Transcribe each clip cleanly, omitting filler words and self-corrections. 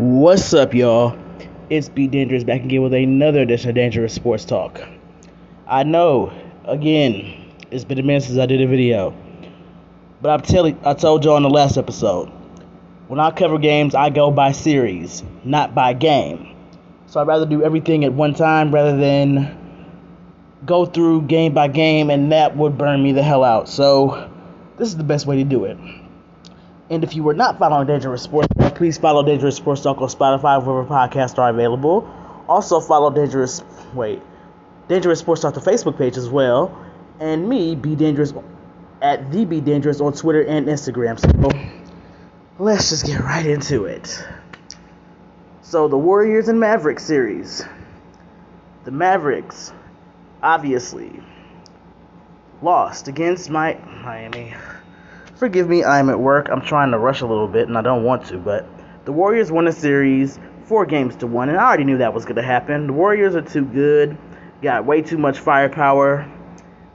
What's up, y'all? It's TheBDangerous back again with another edition of Dangerous Sports Talk. I know, again, it's been a minute since I did a video, but I told y'all in the last episode, when I cover games, I go by series, not by game. So I'd rather do everything at one time rather than go through game by game, and that would burn me the hell out. So this is the best way to do it. And if you were not following Dangerous Sports Talk, please follow Dangerous Sports Talk on Spotify, wherever podcasts are available. Also follow Dangerous Sports Talk, the Facebook page as well. And me, TheBDangerous, at TheBDangerous on Twitter and Instagram. So let's just get right into it. So the Warriors and Mavericks series. The Mavericks, obviously, lost against Miami. Forgive me, I'm at work. I'm trying to rush a little bit, and I don't want to, but the Warriors won a series 4-1, and I already knew that was going to happen. The Warriors are too good, got way too much firepower,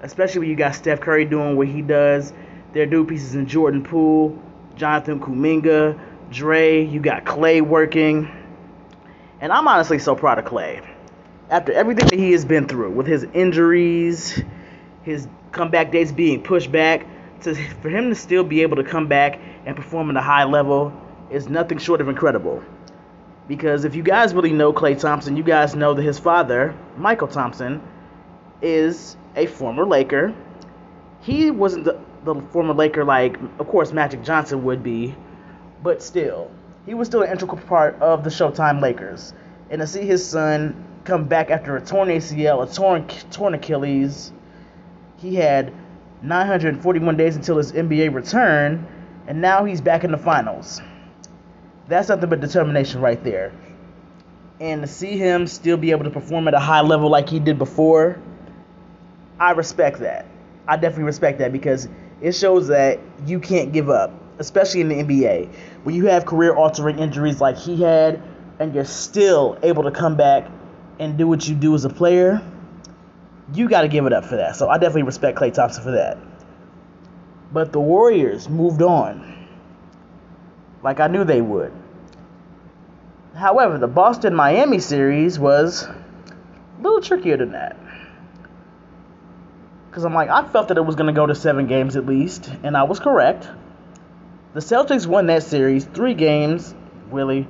especially when you got Steph Curry doing what he does. Their new pieces in Jordan Poole, Jonathan Kuminga, Dre, you got Klay working, and I'm honestly so proud of Klay. After everything that he has been through with his injuries, his comeback dates being pushed back, for him to still be able to come back and perform at a high level is nothing short of incredible. Because if you guys really know Klay Thompson, you guys know that his father, Michael Thompson, is a former Laker. He wasn't the former Laker like, of course, Magic Johnson would be, but still, he was still an integral part of the Showtime Lakers. And to see his son come back after a torn ACL, a torn Achilles, he had 941 days until his NBA return, and now he's back in the finals. That's nothing but determination right there. And to see him still be able to perform at a high level like he did before, I respect that. I definitely respect that because it shows that you can't give up, especially in the NBA. When you have career-altering injuries like he had, and you're still able to come back and do what you do as a player, you got to give it up for that. So I definitely respect Klay Thompson for that. But the Warriors moved on, like I knew they would. However, the Boston-Miami series was a little trickier than that. Because I felt that it was going to go to 7 games at least, and I was correct. The Celtics won that series 4-3.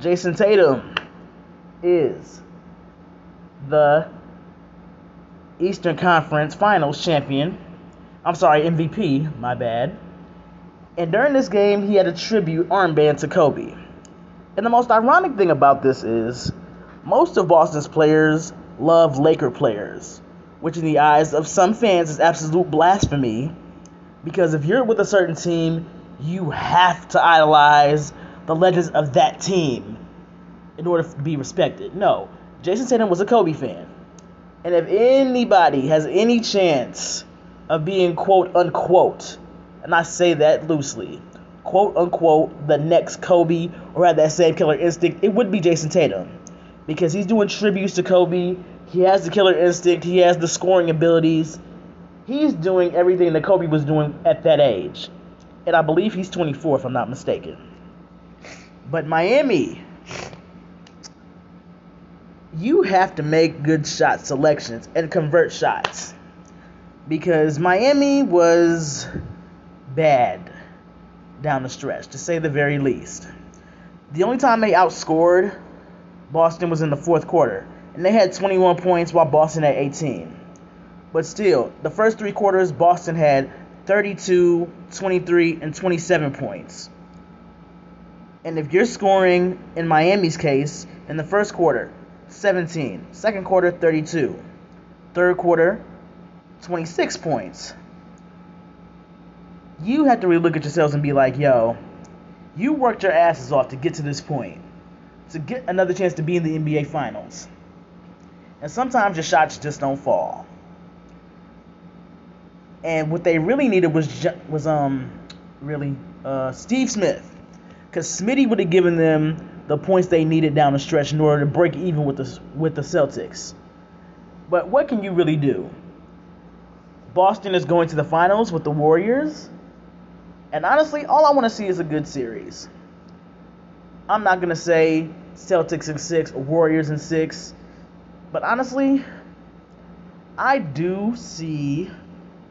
Jayson Tatum is the Eastern Conference Finals champion. I'm sorry, MVP, my bad. And during this game, he had a tribute armband to Kobe. And the most ironic thing about this is most of Boston's players love Laker players, which in the eyes of some fans is absolute blasphemy, because if you're with a certain team, you have to idolize the legends of that team in order to be respected. No. Jayson Tatum was a Kobe fan. And if anybody has any chance of being quote unquote, and I say that loosely, quote unquote, the next Kobe or had that same killer instinct, it would be Jayson Tatum. Because he's doing tributes to Kobe. He has the killer instinct. He has the scoring abilities. He's doing everything that Kobe was doing at that age. And I believe he's 24 if I'm not mistaken. But Miami, you have to make good shot selections and convert shots, because Miami was bad down the stretch, to say the very least. The only time they outscored Boston was in the 4th quarter, and they had 21 points while Boston had 18. But still, the first 3 quarters, Boston had 32, 23, and 27 points. And if you're scoring, in Miami's case, in the 1st quarter, 17, 2nd quarter, 32, 3rd quarter, 26 points. You have to really look at yourselves and be like, yo, you worked your asses off to get to this point, to get another chance to be in the NBA Finals. And sometimes your shots just don't fall. And what they really needed was Steve Smith, because Smitty would have given them the points they needed down the stretch in order to break even with the Celtics. But what can you really do? Boston is going to the finals with the Warriors. And honestly, all I want to see is a good series. I'm not going to say Celtics in 6 or Warriors in 6. But honestly, I do see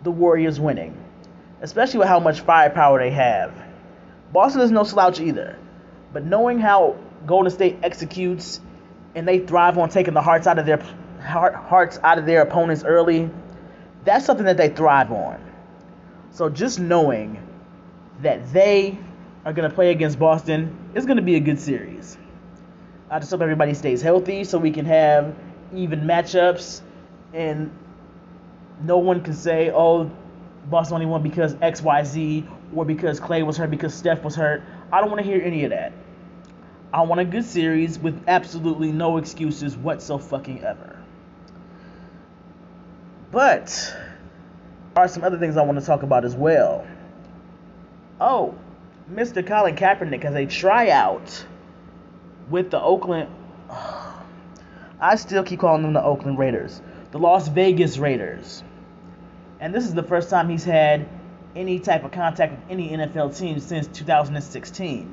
the Warriors winning, especially with how much firepower they have. Boston is no slouch either, but knowing how Golden State executes and they thrive on taking the hearts out of their opponents early, that's something that they thrive on. So just knowing that they are going to play against Boston is going to be a good series. I just hope everybody stays healthy so we can have even matchups and no one can say, oh, Boston only won because X, Y, Z, or because Klay was hurt, because Steph was hurt. I don't want to hear any of that. I want a good series with absolutely no excuses whatsoever. But there are some other things I want to talk about as well. Oh, Mr. Colin Kaepernick has a tryout with the Oakland... I still keep calling them the Oakland Raiders. The Las Vegas Raiders. And this is the first time he's had any type of contact with any NFL team since 2016.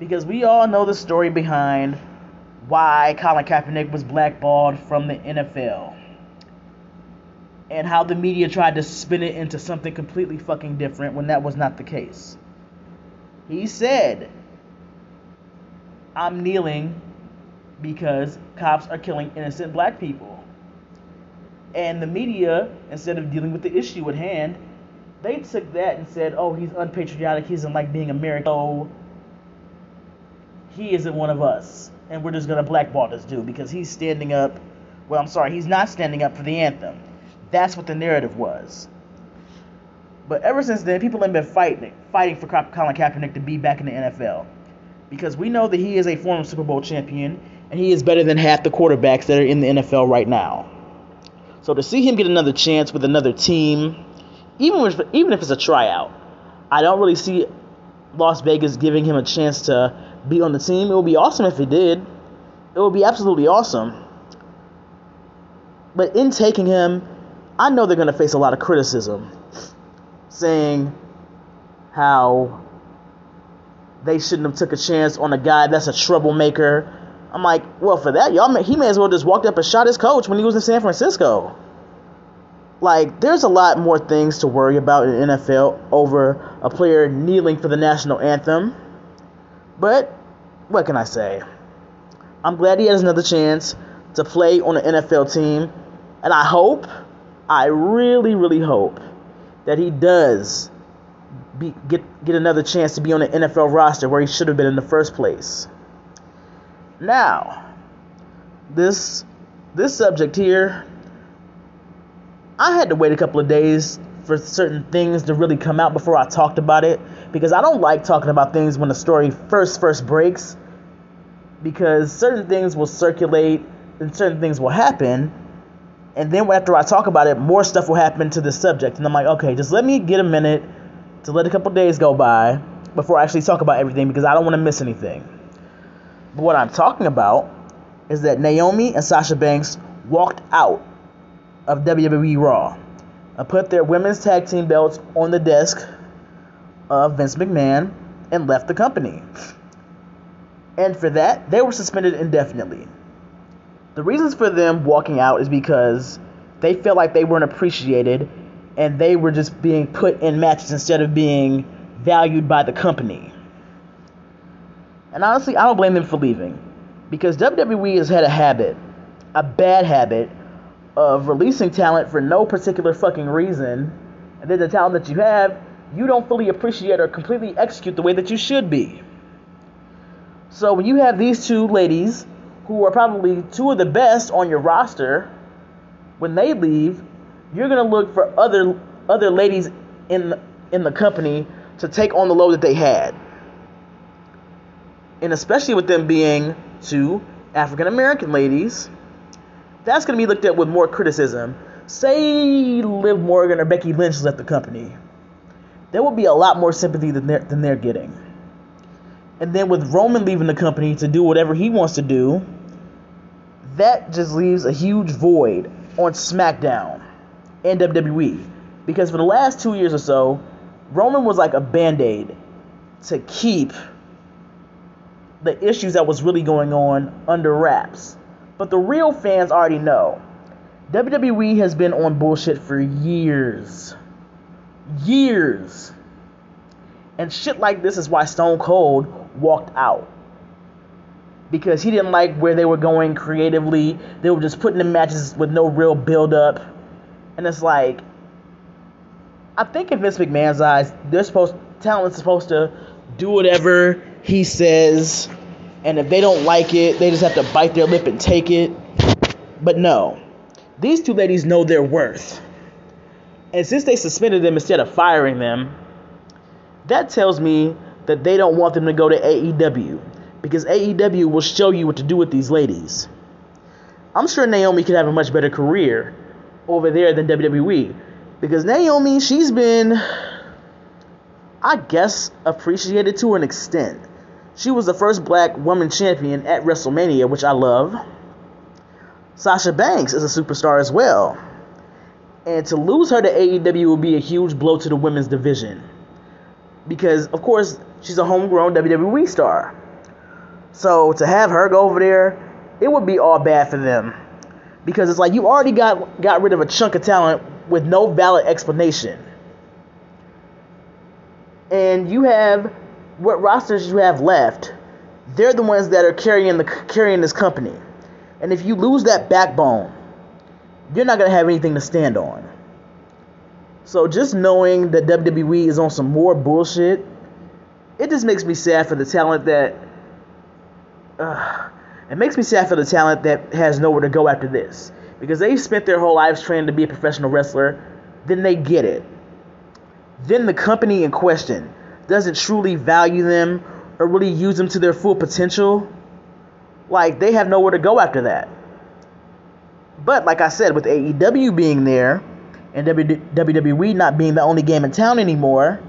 Because we all know the story behind why Colin Kaepernick was blackballed from the NFL. And how the media tried to spin it into something completely fucking different when that was not the case. He said, I'm kneeling because cops are killing innocent black people. And the media, instead of dealing with the issue at hand, they took that and said, oh, he's unpatriotic, he doesn't like being American, so he isn't one of us, and we're just going to blackball this dude because he's not standing up for the anthem. That's what the narrative was. But ever since then, people have been fighting for Colin Kaepernick to be back in the NFL because we know that he is a former Super Bowl champion, and he is better than half the quarterbacks that are in the NFL right now. So to see him get another chance with another team, even if it's a tryout, I don't really see Las Vegas giving him a chance to be on the team. It would be awesome if he did. It would be absolutely awesome. But in taking him, I know they're going to face a lot of criticism, saying how they shouldn't have took a chance on a guy that's a troublemaker. I'm like, well, for that, he may as well just walked up and shot his coach when he was in San Francisco. Like, there's a lot more things to worry about in the NFL over a player kneeling for the national anthem. But what can I say? I'm glad he has another chance to play on an NFL team. And I hope, I really, really hope that he does get another chance to be on an NFL roster where he should have been in the first place. Now, this subject here, I had to wait a couple of days for certain things to really come out before I talked about it, because I don't like talking about things when the story first breaks, because certain things will circulate and certain things will happen, and then after I talk about it, more stuff will happen to this subject, and I'm like, okay, just let me get a minute to let a couple of days go by before I actually talk about everything, because I don't want to miss anything. But what I'm talking about is that Naomi and Sasha Banks walked out of WWE Raw and put their women's tag team belts on the desk of Vince McMahon and left the company. And for that, they were suspended indefinitely. The reasons for them walking out is because they felt like they weren't appreciated and they were just being put in matches instead of being valued by the company. And honestly, I don't blame them for leaving, because WWE has had a bad habit, of releasing talent for no particular fucking reason, and then the talent that you have, you don't fully appreciate or completely execute the way that you should be. So when you have these two ladies, who are probably two of the best on your roster, when they leave, you're going to look for other ladies in the company to take on the load that they had. And especially with them being two African-American ladies, that's going to be looked at with more criticism. Say Liv Morgan or Becky Lynch left the company. There will be a lot more sympathy than they're getting. And then with Roman leaving the company to do whatever he wants to do, that just leaves a huge void on SmackDown and WWE. Because for the last 2 years or so, Roman was like a band-aid to keep the issues that was really going on under wraps. But the real fans already know. WWE has been on bullshit for years. Years. And shit like this is why Stone Cold walked out. Because he didn't like where they were going creatively. They were just putting in matches with no real build-up. And it's like, I think in Vince McMahon's eyes, talent's supposed to do whatever he says, and if they don't like it, they just have to bite their lip and take it. But no, these two ladies know their worth. And since they suspended them instead of firing them, that tells me that they don't want them to go to AEW, because AEW will show you what to do with these ladies. I'm sure Naomi could have a much better career over there than WWE, because Naomi, she's been, I guess, appreciated to an extent. She was the first black woman champion at WrestleMania, which I love. Sasha Banks is a superstar as well. And to lose her to AEW would be a huge blow to the women's division. Because, of course, she's a homegrown WWE star. So to have her go over there, it would be all bad for them. Because it's like you already got rid of a chunk of talent with no valid explanation. And you have... what rosters you have left, they're the ones that are carrying this company. And if you lose that backbone, you're not going to have anything to stand on. So just knowing that WWE is on some more bullshit, it just makes me sad for the talent that... it makes me sad for the talent that has nowhere to go after this. Because they spent their whole lives training to be a professional wrestler, then they get it. Then the company in question doesn't truly value them or really use them to their full potential. Like, they have nowhere to go after that. But like I said, with AEW being there and WWE not being the only game in town anymore,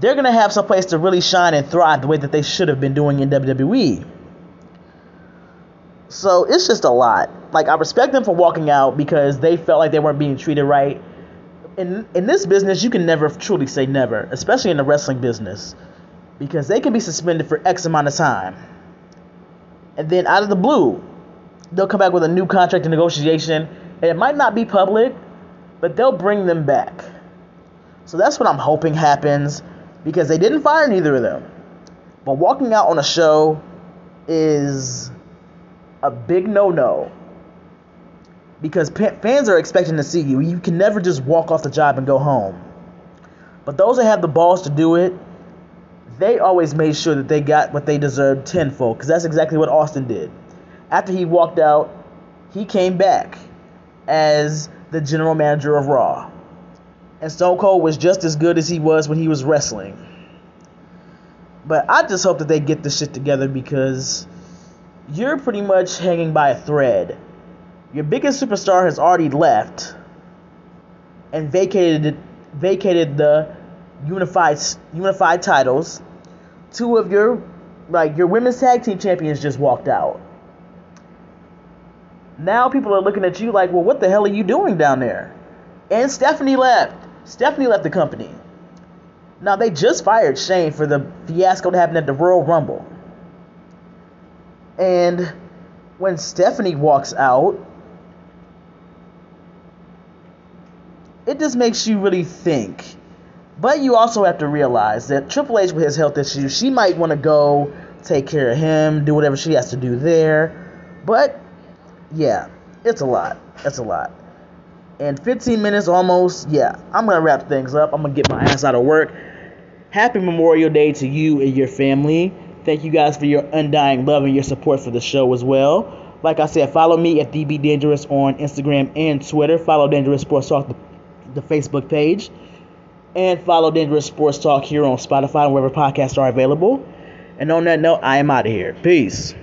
they're going to have some place to really shine and thrive the way that they should have been doing in WWE. So it's just a lot. Like, I respect them for walking out because they felt like they weren't being treated right. In this business, you can never truly say never, especially in the wrestling business, because they can be suspended for X amount of time. And then out of the blue, they'll come back with a new contract and negotiation, and it might not be public, but they'll bring them back. So that's what I'm hoping happens, because they didn't fire neither of them. But walking out on a show is a big no-no. Because fans are expecting to see you. You can never just walk off the job and go home. But those that have the balls to do it, they always made sure that they got what they deserved tenfold. Because that's exactly what Austin did. After he walked out, he came back as the general manager of Raw. And Stone Cold was just as good as he was when he was wrestling. But I just hope that they get this shit together, because you're pretty much hanging by a thread. Your biggest superstar has already left and vacated the unified titles. Two of your women's tag team champions just walked out. Now people are looking at you like, well, what the hell are you doing down there? And Stephanie left. Stephanie left the company. Now, they just fired Shane for the fiasco that happened at the Royal Rumble. And when Stephanie walks out, it just makes you really think. But you also have to realize that Triple H, with his health issues, she might want to go take care of him, do whatever she has to do there. But, yeah, it's a lot. It's a lot. And 15 minutes almost, yeah, I'm going to wrap things up. I'm going to get my ass out of work. Happy Memorial Day to you and your family. Thank you guys for your undying love and your support for the show as well. Like I said, follow me at TheBDangerous on Instagram and Twitter. Follow Dangerous Sports Talk, the Facebook page, and follow Dangerous Sports Talk here on Spotify and wherever podcasts are available. And on that note, I am out of here. Peace.